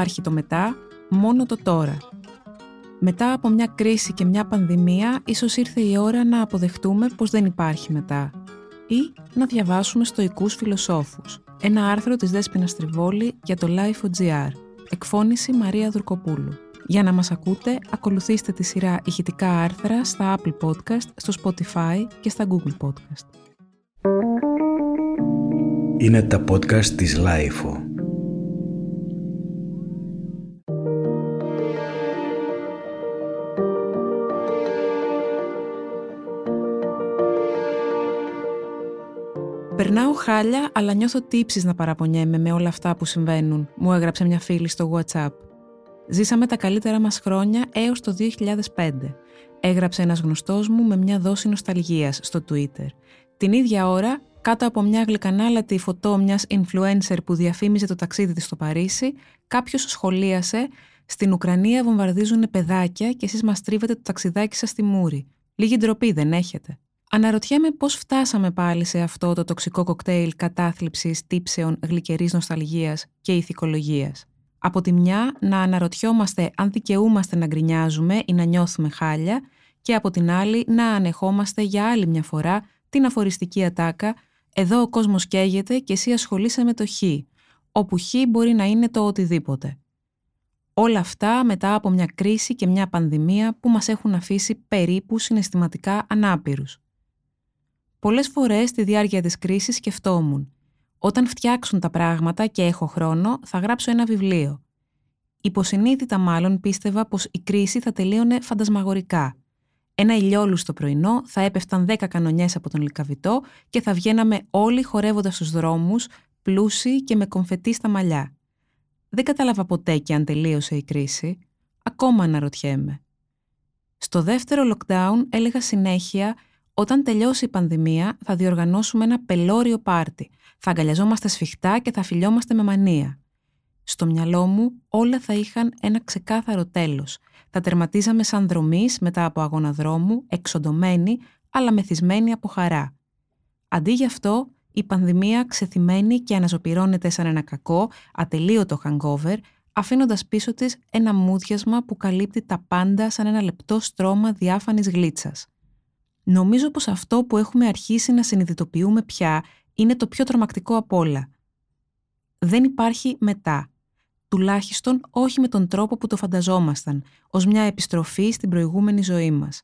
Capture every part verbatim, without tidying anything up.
υπάρχει το μετά, μόνο το τώρα. Μετά από μια κρίση και μια πανδημία, ίσως ήρθε η ώρα να αποδεχτούμε πως δεν υπάρχει μετά. Ή να διαβάσουμε στοικούς φιλοσόφους. Ένα άρθρο της Δέσποινας Τριβόλη για το λάιφο τελεία τζι άρ. Εκφώνηση Μαρία Δρουκοπούλου. Για να μας ακούτε, ακολουθήστε τη σειρά ηχητικά άρθρα στα Apple Podcast, στο Spotify και στα Google Podcast. Είναι τα podcast της LiFO. Περνάω χάλια, αλλά νιώθω τύψεις να παραπονιέμαι με όλα αυτά που συμβαίνουν, μου έγραψε μια φίλη στο WhatsApp. Ζήσαμε τα καλύτερα μας χρόνια έως το δύο χιλιάδες πέντε. Έγραψε ένας γνωστός μου με μια δόση νοσταλγίας στο Twitter. Την ίδια ώρα, κάτω από μια γλυκανάλατη φωτό μιας influencer που διαφήμιζε το ταξίδι της στο Παρίσι, κάποιος σχολίασε «Στην Ουκρανία βομβαρδίζουν παιδάκια και εσείς μας τρίβετε το ταξιδάκι σας στη Μούρη. Λίγη ντροπή δεν έχετε». Αναρωτιέμαι πώς φτάσαμε πάλι σε αυτό το τοξικό κοκτέιλ κατάθλιψης, τύψεων, γλυκερής νοσταλγίας και ηθικολογίας. Από τη μια, να αναρωτιόμαστε αν δικαιούμαστε να γκρινιάζουμε ή να νιώθουμε χάλια, και από την άλλη, να ανεχόμαστε για άλλη μια φορά την αφοριστική ατάκα «Εδώ ο κόσμος καίγεται και εσύ ασχολείσαι με το χ», όπου χ μπορεί να είναι το οτιδήποτε. Όλα αυτά μετά από μια κρίση και μια πανδημία που μας έχουν αφήσει περίπου συναισθηματικά ανάπηρους. Πολλές φορές στη διάρκεια της κρίσης σκεφτόμουν «Όταν φτιάξουν τα πράγματα και έχω χρόνο, θα γράψω ένα βιβλίο». Υποσυνείδητα μάλλον πίστευα πως η κρίση θα τελείωνε φαντασμαγορικά. Ένα ηλιόλουστο πρωινό θα έπεφταν δέκα κανονιές από τον Λυκαβητό και θα βγαίναμε όλοι χορεύοντας στους δρόμους, πλούσιοι και με κομφετί στα μαλλιά. Δεν κατάλαβα ποτέ και αν τελείωσε η κρίση. Ακόμα αναρωτιέμαι. Στο δεύτερο lockdown έλεγα συνέχεια «Όταν τελειώσει η πανδημία θα διοργανώσουμε ένα πελώριο πάρτι. Θα αγκαλιαζόμαστε σφιχτά και θα φιλιόμαστε με μανία». Στο μυαλό μου όλα θα είχαν ένα ξεκάθαρο τέλος. Θα τερματίζαμε σαν δρομής μετά από αγώνα δρόμου, εξοντωμένοι αλλά μεθυσμένοι από χαρά. Αντί γι' αυτό, η πανδημία ξεθυμμένη και αναζωπυρώνεται σαν ένα κακό, ατελείωτο hangover, αφήνοντας πίσω της ένα μούδιασμα που καλύπτει τα πάντα σαν ένα λεπτό στρώμα διάφανης γλίτσας. Νομίζω πως αυτό που έχουμε αρχίσει να συνειδητοποιούμε πια είναι το πιο τρομακτικό απ' όλα. Δεν υπάρχει μετά. Τουλάχιστον όχι με τον τρόπο που το φανταζόμασταν, ως μια επιστροφή στην προηγούμενη ζωή μας.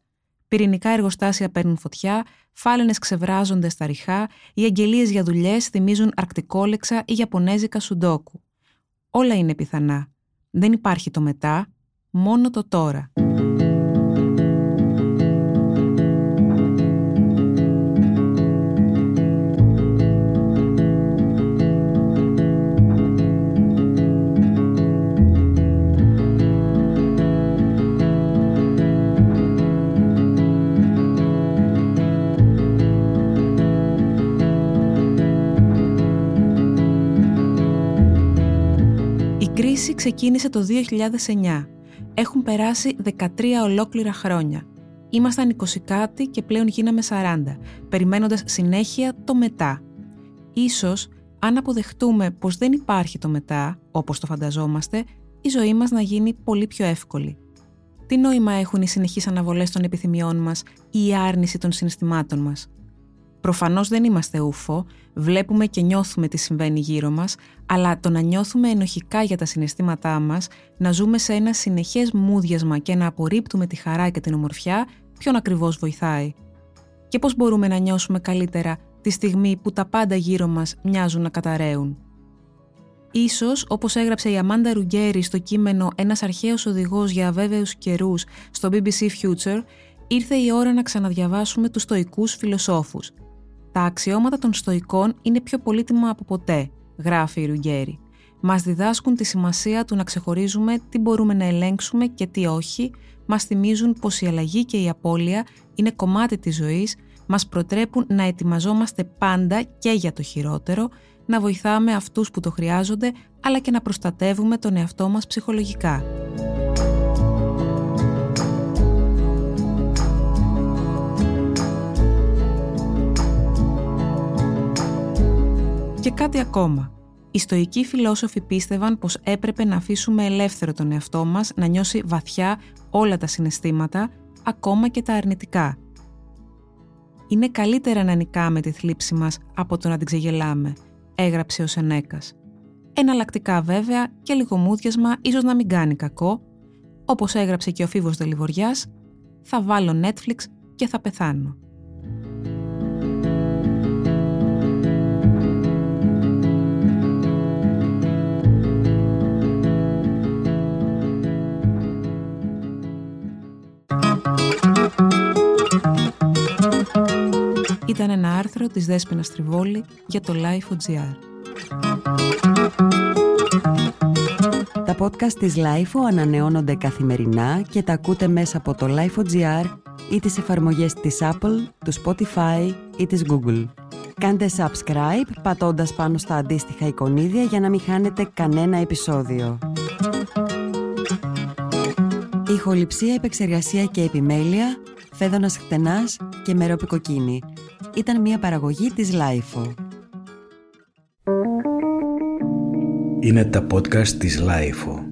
Πυρηνικά εργοστάσια παίρνουν φωτιά, φάλαινες ξεβράζονται στα ριχά, οι αγγελίες για δουλειές θυμίζουν αρκτικόλεξα ή ιαπωνέζικα σουντόκου. Όλα είναι πιθανά. Δεν υπάρχει το μετά, μόνο το τώρα. Η κρίση ξεκίνησε το δύο χιλιάδες εννιά. Έχουν περάσει δεκατρία ολόκληρα χρόνια. Ήμασταν είκοσι κάτι και πλέον γίναμε σαράντα, περιμένοντας συνέχεια το μετά. Ίσως, αν αποδεχτούμε πως δεν υπάρχει το μετά, όπως το φανταζόμαστε, η ζωή μας να γίνει πολύ πιο εύκολη. Τι νόημα έχουν οι συνεχείς αναβολές των επιθυμιών μας ή η άρνηση των συναισθημάτων μας? Προφανώς δεν είμαστε ούφο, βλέπουμε και νιώθουμε τι συμβαίνει γύρω μας, αλλά το να νιώθουμε ενοχικά για τα συναισθήματά μας, να ζούμε σε ένα συνεχές μούδιασμα και να απορρίπτουμε τη χαρά και την ομορφιά, ποιον ακριβώς βοηθάει? Και πώς μπορούμε να νιώσουμε καλύτερα τη στιγμή που τα πάντα γύρω μας μοιάζουν να καταραίουν? Ίσως, όπως έγραψε η Αμάντα Ρουγκέρι στο κείμενο «Ένας αρχαίος οδηγός για αβέβαιους καιρούς» στο μπι μπι σι Future, ήρθε η ώρα να ξαναδιαβάσουμε τους στοικούς φιλοσόφους. «Τα αξιώματα των στοικών είναι πιο πολύτιμα από ποτέ», γράφει η Ρουγκέρι. «Μας διδάσκουν τη σημασία του να ξεχωρίζουμε τι μπορούμε να ελέγξουμε και τι όχι, μας θυμίζουν πως η αλλαγή και η απώλεια είναι κομμάτι της ζωής, μας προτρέπουν να ετοιμαζόμαστε πάντα και για το χειρότερο, να βοηθάμε αυτούς που το χρειάζονται, αλλά και να προστατεύουμε τον εαυτό μας ψυχολογικά». Και κάτι ακόμα. Οι στοικοί φιλόσοφοι πίστευαν πως έπρεπε να αφήσουμε ελεύθερο τον εαυτό μας να νιώσει βαθιά όλα τα συναισθήματα, ακόμα και τα αρνητικά. «Είναι καλύτερα να νικάμε τη θλίψη μας από το να την ξεγελάμε», έγραψε ο Σενέκας. Εναλλακτικά βέβαια και λιγομούδιασμα ίσως να μην κάνει κακό, όπως έγραψε και ο Φίβος Δελυβοριάς, «Θα βάλω Netflix και θα πεθάνω». Ήταν ένα άρθρο της Δέσποινας Τριβόλη για το λάιφο τελεία τζι άρ. Τα podcast της LiFO ανανεώνονται καθημερινά και τα ακούτε μέσα από το λάιφο τελεία τζι άρ ή τις εφαρμογές της Apple, του Spotify ή της Google. Κάντε subscribe πατώντας πάνω στα αντίστοιχα εικονίδια για να μην χάνετε κανένα επεισόδιο. Ηχοληψία, επεξεργασία και επιμέλεια, Φαίδωνας Χτενάς και Μερόπικοκίνη. Ήταν μια παραγωγή της LiFO. Είναι τα podcast της LiFO.